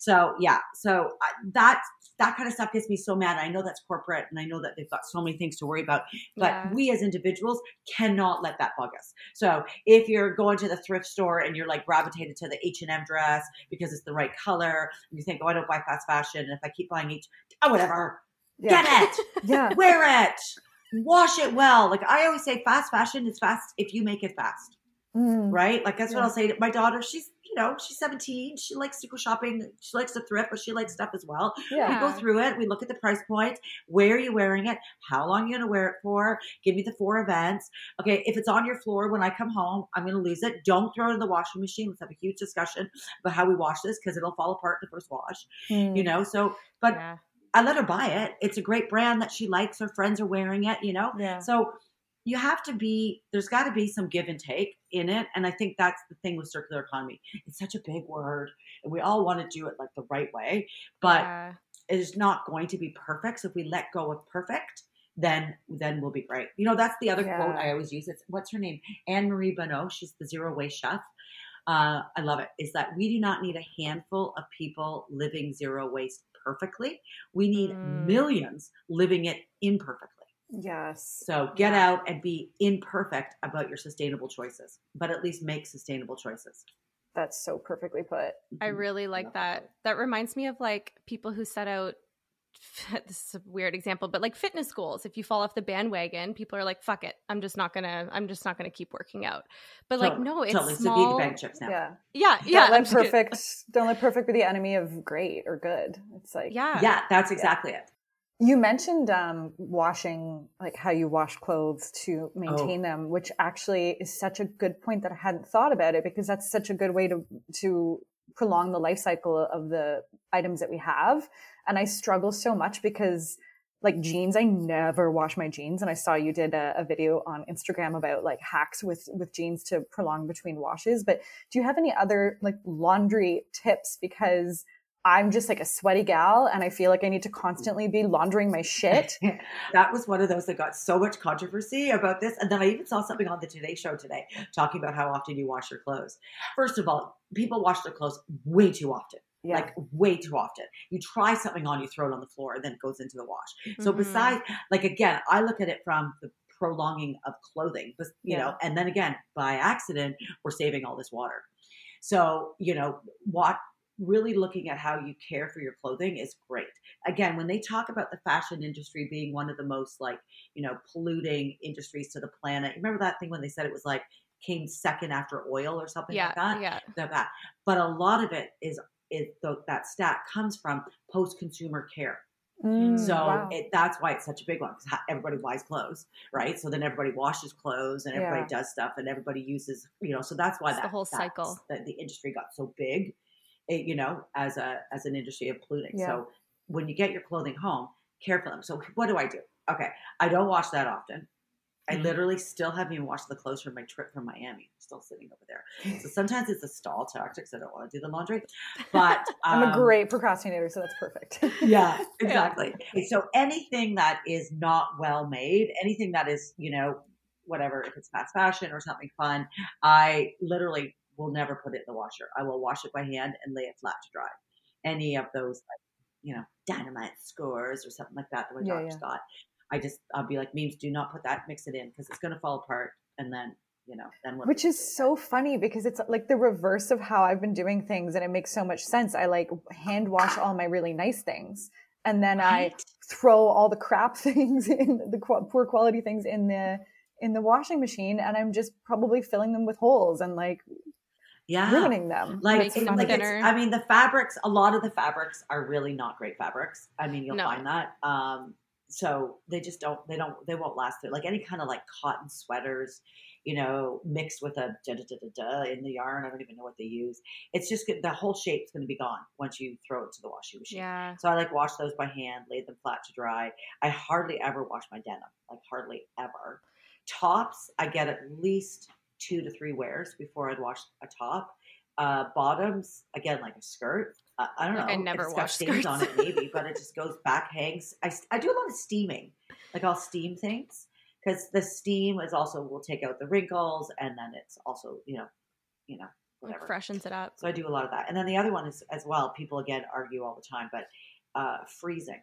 So yeah, so that that kind of stuff gets me so mad. I know that's corporate, and I know that they've got so many things to worry about, but yeah. we as individuals cannot let that bug us. So if you're going to the thrift store and you're like gravitated to the H and M dress because it's the right color, and you think, oh, I don't buy fast fashion, and if I keep buying H. Oh, whatever. Yeah. Get it. yeah. Wear it. Wash it well. Like I always say, fast fashion is fast if you make it fast. Mm. Right? Like that's yeah. what I'll say to my daughter. She's, you know, she's seventeen. She likes to go shopping. She likes to thrift, but she likes stuff as well. Yeah. We go through it. We look at the price point. Where are you wearing it? How long are you going to wear it for? Give me the four events. Okay. If it's on your floor, when I come home, I'm going to lose it. Don't throw it in the washing machine. Let's have a huge discussion about how we wash this because it'll fall apart in the first wash, mm. you know? So, but yeah. I let her buy it. It's a great brand that she likes. Her friends are wearing it, you know? Yeah. So you have to be, there's got to be some give and take in it. And I think that's the thing with circular economy. It's such a big word and we all want to do it like the right way, but yeah. it is not going to be perfect. So if we let go of perfect, then, then we'll be great. You know, that's the other yeah. quote I always use. It's what's her name? Anne-Marie Bonneau. She's the zero waste chef. Uh, I love it. Is that we do not need a handful of people living zero waste perfectly. We need mm. millions living it imperfectly. Yes. So get yeah. out and be imperfect about your sustainable choices, but at least make sustainable choices. That's so perfectly put. I really like that. That reminds me of like people who set out this is a weird example, but like fitness goals. If you fall off the bandwagon, people are like, fuck it. I'm just not going to, I'm just not going to keep working out. But like, totally. no, it's totally. small. So chips now. Yeah. Yeah. Don't yeah. Let perfect, don't let perfect be the enemy of great or good. It's like, yeah, yeah, that's exactly yeah. it. You mentioned um, washing, like how you wash clothes to maintain oh. them, which actually is such a good point that I hadn't thought about it, because that's such a good way to, to prolong the life cycle of the items that we have. And I struggle so much because like jeans, I never wash my jeans. And I saw you did a, a video on Instagram about like hacks with, with jeans to prolong between washes. But do you have any other like laundry tips? Because I'm just like a sweaty gal and I feel like I need to constantly be laundering my shit. That was one of those that got so much controversy about this. And then I even saw something on the Today Show today talking about how often you wash your clothes. First of all, people wash their clothes way too often. Yeah. Like way too often. You try something on, you throw it on the floor, and then it goes into the wash. Mm-hmm. So besides, like, again, I look at it from the prolonging of clothing, but you yeah. know, and then again, by accident, we're saving all this water. So, you know, what really looking at how you care for your clothing is great. Again, when they talk about the fashion industry being one of the most like, you know, polluting industries to the planet. Remember that thing when they said it was like came second after oil or something yeah, like that? Yeah. So that. But a lot of it is It, that stat comes from post-consumer care. Mm, so wow. it, that's why it's such a big one, because everybody buys clothes, right? So then everybody washes clothes and everybody yeah. does stuff and everybody uses, you know, so that's why it's that the whole cycle that the industry got so big, it, you know, as a, as an industry of polluting. Yeah. So when you get your clothing home, care for them. So what do I do? Okay. I don't wash that often. I literally still haven't even washed the clothes from my trip from Miami. I'm still sitting over there. So sometimes it's a stall tactic, so I don't want to do the laundry. But um, I'm a great procrastinator, so that's perfect. Yeah, exactly. Yeah. So anything that is not well made, anything that is, you know, whatever, if it's fast fashion or something fun, I literally will never put it in the washer. I will wash it by hand and lay it flat to dry. Any of those, like, you know, dynamite scores or something like that that my yeah, daughter's yeah. got. I just, I'll be like, memes, do not put that, mix it in, because it's going to fall apart. And then, you know, then what? Which is so funny, because it's like the reverse of how I've been doing things. And it makes so much sense. I like hand wash all my really nice things. And then right. I throw all the crap things in the poor quality things in the, in the washing machine. And I'm just probably filling them with holes and like yeah. ruining them. Like, it, like it's, I mean, the fabrics, a lot of the fabrics are really not great fabrics. I mean, you'll no. find that, um, so they just don't, they don't, they won't last through like any kind of like cotton sweaters, you know, mixed with a da da da da da in the yarn. I don't even know what they use. It's just the whole shape's going to be gone once you throw it to the washing machine. Yeah. So I like wash those by hand, lay them flat to dry. I hardly ever wash my denim, like hardly ever. Tops, I get at least two to three wears before I'd wash a top. Uh, bottoms, again, like a skirt. Uh, I don't like know. I never it's wash stains skirts. on it, maybe, but it just goes back, hangs. I, I do a lot of steaming. Like I'll steam things, because the steam is also will take out the wrinkles, and then it's also you know, you know, whatever like freshens it up. So I do a lot of that, and then the other one is as well. People again argue all the time, but uh, freezing.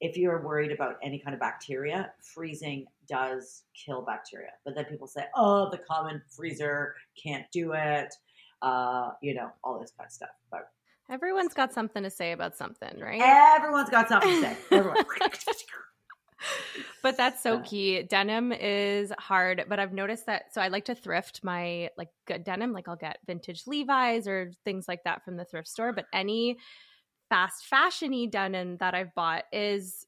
If you're worried about any kind of bacteria, freezing does kill bacteria. But then people say, oh, the common freezer can't do it. Uh, you know, all this kind of stuff, but. Everyone's got something to say about something, right? Everyone's got something to say. Everyone. But that's so key. Denim is hard, but I've noticed that. So I like to thrift my like good denim. Like I'll get vintage Levi's or things like that from the thrift store. But any fast fashiony denim that I've bought is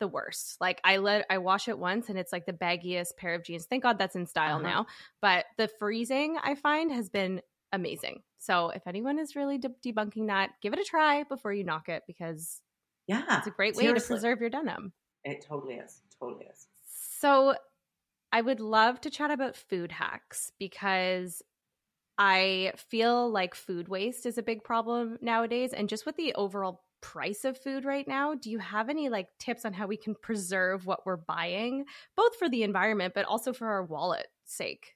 the worst. Like I let I wash it once and it's like the baggiest pair of jeans. Thank God that's in style uh-huh. now. But the freezing I find has been amazing. So if anyone is really de- debunking that, give it a try before you knock it, because yeah, it's a great way seriously. to preserve your denim. It totally is. Totally is. So I would love to chat about food hacks, because I feel like food waste is a big problem nowadays. And just with the overall price of food right now, do you have any like tips on how we can preserve what we're buying, both for the environment, but also for our wallet's sake?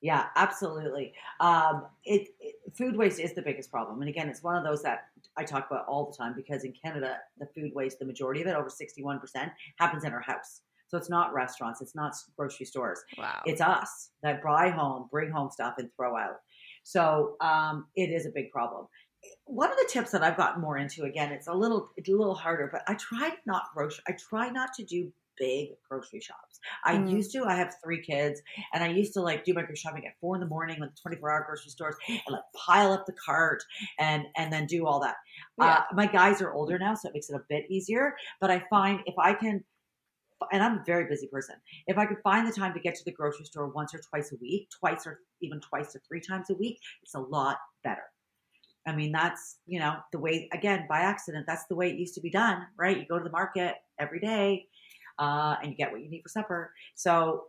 Yeah, absolutely. Um, it, it food waste is the biggest problem. And again, it's one of those that I talk about all the time, because in Canada, the food waste, the majority of it, over sixty-one percent, happens in our house. So it's not restaurants. It's not grocery stores. Wow. It's us that buy home, bring home stuff and throw out. So um, it is a big problem. one of the tips that I've gotten more into, again, it's a little, it's a little harder, but I try not grocery. I try not to do big grocery shops. I mm. used to, I have three kids, and I used to like do my grocery shopping at four in the morning with twenty-four hour grocery stores and like pile up the cart and, and then do all that. Yeah. Uh, my guys are older now, so it makes it a bit easier, but I find if I can, and I'm a very busy person, if I could find the time to get to the grocery store once or twice a week, twice or even twice to three times a week, it's a lot better. I mean, that's, you know, the way, again, by accident, that's the way it used to be done, right? You go to the market every day uh, and you get what you need for supper. So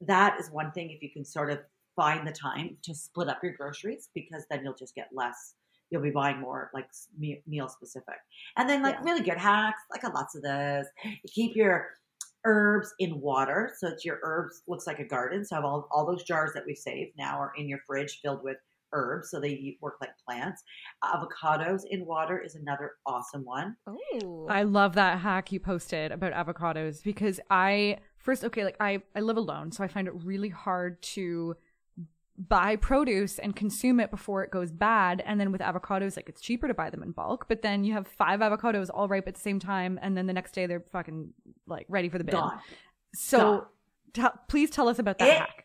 that is one thing, if you can sort of find the time to split up your groceries, because then you'll just get less. You'll be buying more like meal specific. And then like yeah. really good hacks, like lots of this. You keep your herbs in water. So it's your herbs looks like a garden. So I have all, all those jars that we've saved now are in your fridge filled with herbs, so they work like plants. Avocados in water is another awesome one. Ooh. I love that hack you posted about avocados, because I first, okay, like I, I live alone, so I find it really hard to buy produce and consume it before it goes bad. And then with avocados, like it's cheaper to buy them in bulk, but then you have five avocados all ripe at the same time, and then the next day they're fucking like ready for the bin. Gone. So t- please tell us about that it- hack.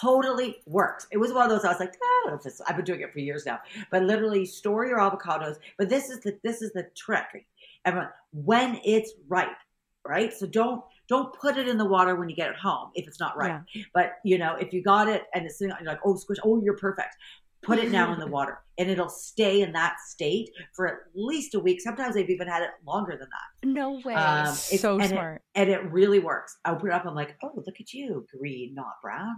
Totally works. It was one of those I was like, I don't know if this, I've been doing it for years now, but literally store your avocados. But this is the this is the trick, everyone. When it's ripe, right? So don't don't put it in the water when you get it home if it's not ripe. Yeah. But you know, if you got it and it's sitting, you're like, oh squish, oh you're perfect. Put it now in the water, and it'll stay in that state for at least a week. Sometimes they've even had it longer than that. No way. Um, it's, so and smart, it, and it really works. I open it up, I'm like, oh look at you, green, not brown.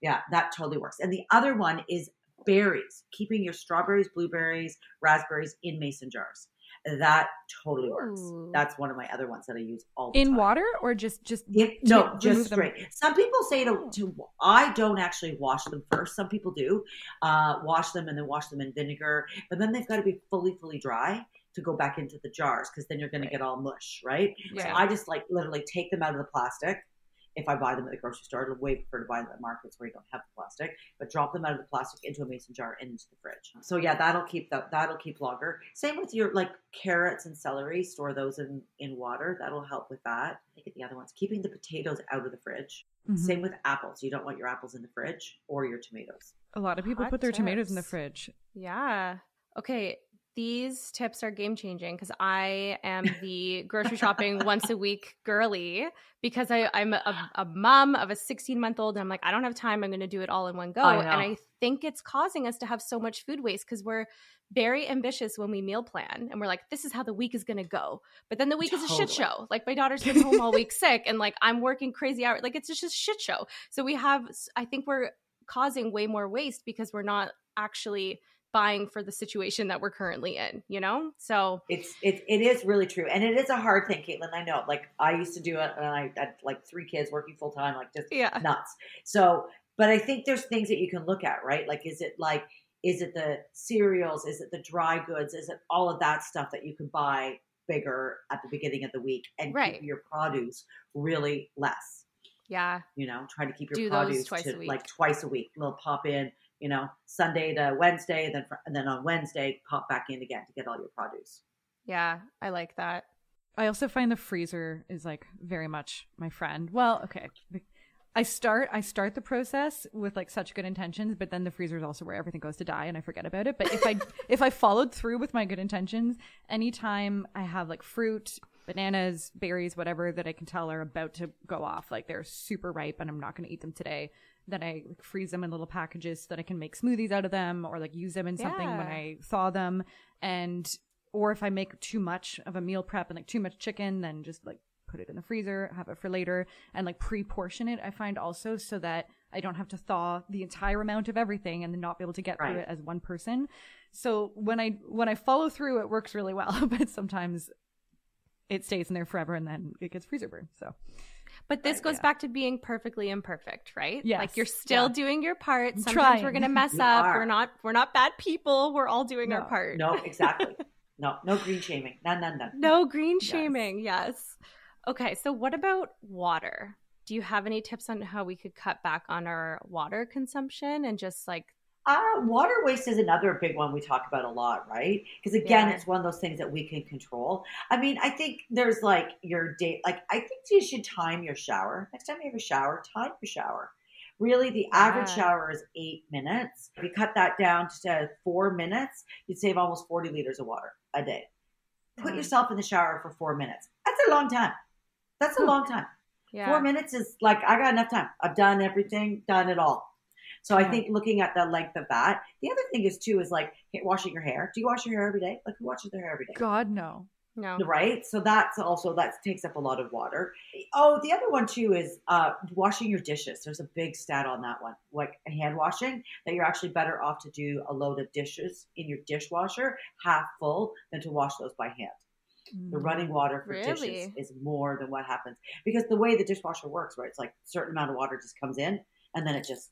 Yeah, that totally works. And the other one is berries, keeping your strawberries, blueberries, raspberries in mason jars. That totally works. Ooh. That's one of my other ones that I use all the in time. In water or just just it, no, just straight. Them. Some people say to, to I don't actually wash them first. Some people do uh, wash them and then wash them in vinegar, but then they've got to be fully, fully dry to go back into the jars, because then you're going right. to get all mush, right? Yeah. So I just like literally take them out of the plastic. If I buy them at the grocery store, I'd way prefer to buy them at markets where you don't have the plastic, but drop them out of the plastic into a mason jar and into the fridge. So yeah, that'll keep that, that'll keep longer. Same with your like carrots and celery, store those in, in water. That'll help with that. I think the other one's keeping the potatoes out of the fridge. Mm-hmm. Same with apples. You don't want your apples in the fridge or your tomatoes. A lot of people Hot put their tips. tomatoes in the fridge. Yeah. Okay. These tips are game-changing, because I am the grocery shopping once a week girly, because I, I'm a, a mom of a sixteen-month-old. And I'm like, I don't have time. I'm going to do it all in one go. I and I think it's causing us to have so much food waste, because we're very ambitious when we meal plan. And we're like, this is how the week is going to go. But then the week totally. is a shit show. Like, my daughter's been home all week sick, and like I'm working crazy hours. Like, it's just a shit show. So we have – I think we're causing way more waste, because we're not actually – buying for the situation that we're currently in, you know? So it's, it, it is really true. And it is a hard thing, Caitlin. I know, like I used to do it, and I had like three kids working full time, like just yeah. nuts. So, but I think there's things that you can look at, right? Like, is it like, is it the cereals? Is it the dry goods? Is it all of that stuff that you can buy bigger at the beginning of the week and right. keep your produce really less? Yeah. You know, try to keep your do produce twice to, a week. like twice a week, little pop in, you know, Sunday to Wednesday, and then and then on Wednesday, pop back in again to get all your produce. Yeah, I like that. I also find the freezer is like very much my friend. Well, okay. I start I start the process with like such good intentions, but then the freezer is also where everything goes to die and I forget about it. But if I if I followed through with my good intentions, anytime I have like fruit, bananas, berries, whatever that I can tell are about to go off, like they're super ripe and I'm not going to eat them today, then I freeze them in little packages so that I can make smoothies out of them, or like use them in something yeah. when I thaw them. And, or if I make too much of a meal prep and like too much chicken, then just like put it in the freezer, have it for later, and like pre-portion it, I find also, so that I don't have to thaw the entire amount of everything and then not be able to get right. through it as one person. So when I, when I follow through, it works really well, but sometimes it stays in there forever and then it gets freezer burn. So. But this right, goes yeah. back to being perfectly imperfect, right? Yes. Like you're still yeah. doing your part. Sometimes Trying. we're gonna mess you up. Are. We're not we're not bad people. We're all doing no. our part. No, exactly. no, no green shaming. None, none, none. No green yes. shaming, yes. Okay, so what about water? Do you have any tips on how we could cut back on our water consumption and just like Uh, water waste is another big one we talk about a lot, right? Because again, yeah. it's one of those things that we can control. I mean, I think there's like your day, like I think you should time your shower. Next time you have a shower, time your shower. Really, the average yeah. shower is eight minutes. If you cut that down to four minutes, you'd save almost forty liters of water a day. Put mm-hmm. yourself in the shower for four minutes. That's a long time. That's a long time. Yeah. Four minutes is like, I got enough time. I've done everything, done it all. So I think looking at the length of that. The other thing is too, is like washing your hair. Do you wash your hair every day? Like who washes their hair every day? God, no. No. Right? So that's also, that takes up a lot of water. Oh, the other one too is uh, washing your dishes. There's a big stat on that one. Like hand washing, that you're actually better off to do a load of dishes in your dishwasher, half full, than to wash those by hand. The running water for really? dishes is more than what happens. Because the way the dishwasher works, right? It's like a certain amount of water just comes in and then it just...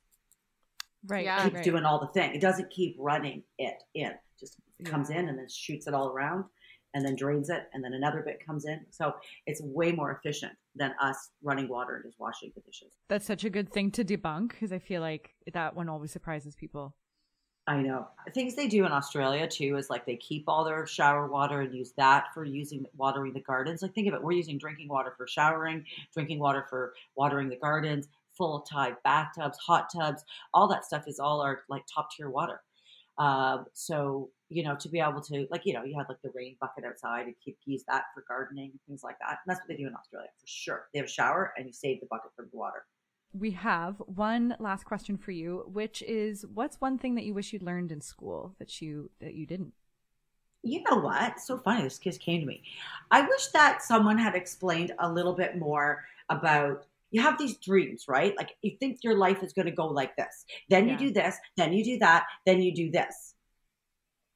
Right. Yeah, keeps right. doing all the thing. It doesn't keep running it in. Just comes yeah. in and then shoots it all around and then drains it and then another bit comes in. So it's way more efficient than us running water and just washing the dishes. That's such a good thing to debunk because I feel like that one always surprises people. I know. Things they do in Australia too is like they keep all their shower water and use that for using watering the gardens. Like think of it, we're using drinking water for showering, drinking water for watering the gardens. Full tide bathtubs, hot tubs, all that stuff is all our like top tier water. Um, so, you know, to be able to like, you know, you have like the rain bucket outside and keep use that for gardening and things like that. And that's what they do in Australia for sure. They have a shower and you save the bucket for the water. We have one last question for you, which is what's one thing that you wish you'd learned in school that you, that you didn't? You know what? It's so funny. This just came to me. I wish that someone had explained a little bit more about you have these dreams, right? Like you think your life is going to go like this. Then yeah. you do this, then you do that, then you do this.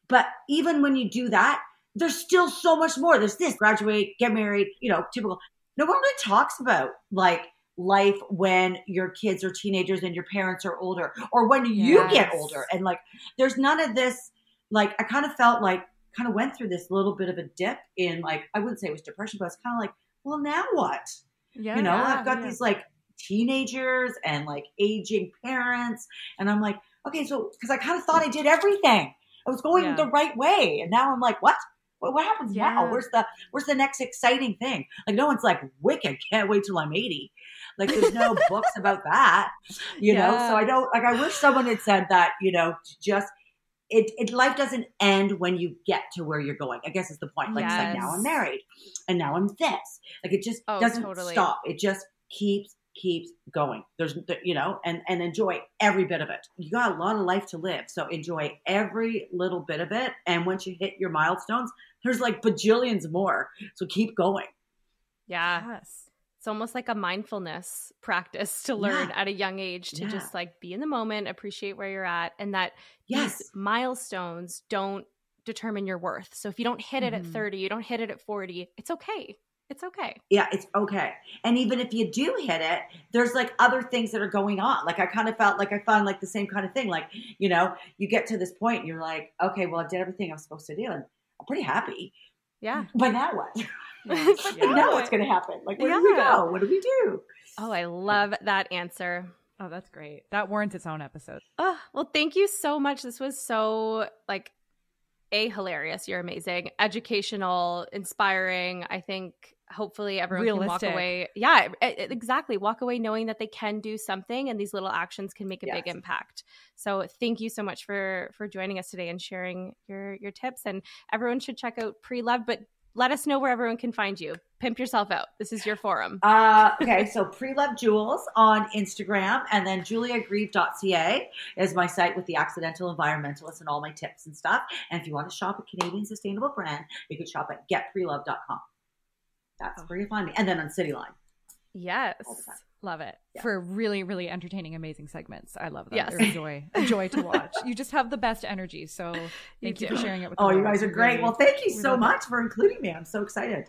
But even when you do that, there's still so much more. There's this, graduate, get married, you know, typical. No one really talks about like life when your kids are teenagers and your parents are older or when yes. you get older. And like, there's none of this, like, I kind of felt like, kind of went through this little bit of a dip in like, I wouldn't say it was depression, but it's kind of like, well, now what? Yeah, you know, yeah, I've got yeah. these like teenagers and like aging parents. And I'm like, okay, so, cause I kind of thought I did everything. I was going yeah. the right way. And now I'm like, what, what, what happens yeah. now? Where's the, where's the next exciting thing? Like no one's like wicked. Can't wait till I'm eighty. Like there's no books about that, you yeah. know? So I don't like, I wish someone had said that, you know, just It, it life doesn't end when you get to where you're going. I guess is the point. Like, yes. it's like now I'm married and now I'm this. Like it just oh, doesn't totally. stop. It just keeps, keeps going. There's, you know, and, and enjoy every bit of it. You got a lot of life to live. So enjoy every little bit of it. And once you hit your milestones, there's like bajillions more. So keep going. Yeah. Yes. It's almost like a mindfulness practice to learn yeah. at a young age to yeah. just like be in the moment, appreciate where you're at, and that yes. these milestones don't determine your worth. So if you don't hit it mm-hmm. at thirty, you don't hit it at forty, it's okay. It's okay. Yeah, it's okay. And even if you do hit it, there's like other things that are going on. Like I kind of felt like I found like the same kind of thing. Like, you know, you get to this point and you're like, okay, well, I did everything I was supposed to do and I'm pretty happy. Yeah. But now what? But yeah. now what's going to happen? Like, where yeah. do we go? What do we do? Oh, I love that answer. Oh, that's great. That warrants its own episode. Oh, well, thank you so much. This was so like a hilarious. You're amazing. Educational, inspiring. I think hopefully everyone Realistic. can walk away. Yeah, exactly. Walk away knowing that they can do something and these little actions can make a yes. big impact. So thank you so much for, for joining us today and sharing your, your tips, and everyone should check out Preloved, but let us know where everyone can find you. Pimp yourself out. This is your forum. Uh, okay, so Preloved Jules on Instagram, and then Julia Grieve dot C A is my site with the accidental environmentalist and all my tips and stuff. And if you want to shop at Canadian Sustainable Brand, you can shop at Get Pre Love dot com. That's where you find me. And then on CityLine. Yes. All the time. Love it. Yeah. For really, really entertaining, amazing segments. I love that. Yes. They're a joy. A joy to watch. You just have the best energy. So thank you, you for sharing it with us. Oh, you guys are great. Really, well, thank you so really much for including me. I'm so excited.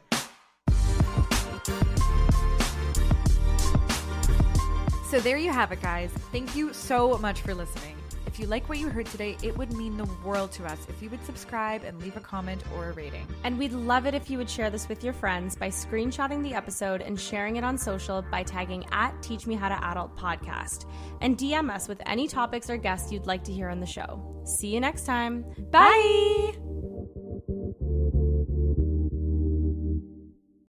So there you have it, guys. Thank you so much for listening. If If you like what you heard today, it would mean the world to us if you would subscribe and leave a comment or a rating. And we'd love it if you would share this with your friends by screenshotting the episode and sharing it on social by tagging at Teach Me How to Adult Podcast. And D M us with any topics or guests you'd like to hear on the show. See you next time. Bye! Bye.